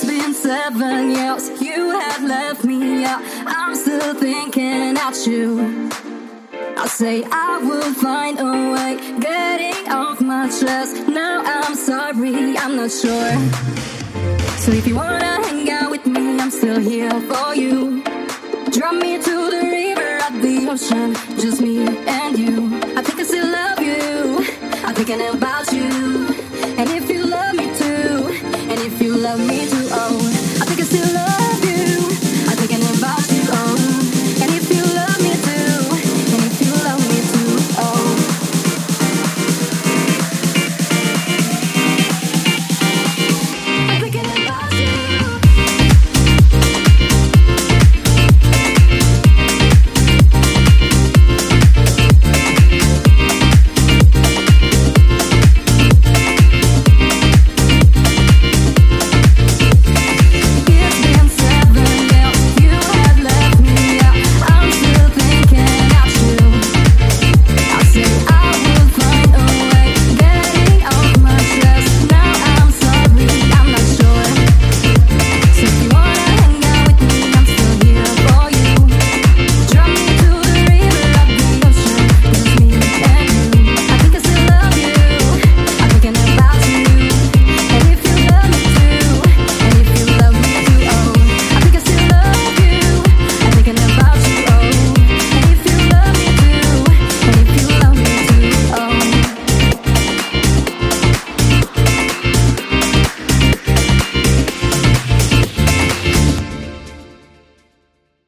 It's been 7 years you have left me. Yeah, I'm still thinking at you. I say I will find a way, getting off my chest. Now I'm sorry, I'm not sure. So if you wanna hang out with me, I'm still here for you. Drop me to the river at the ocean, just me and you. I think I still love you. I think I never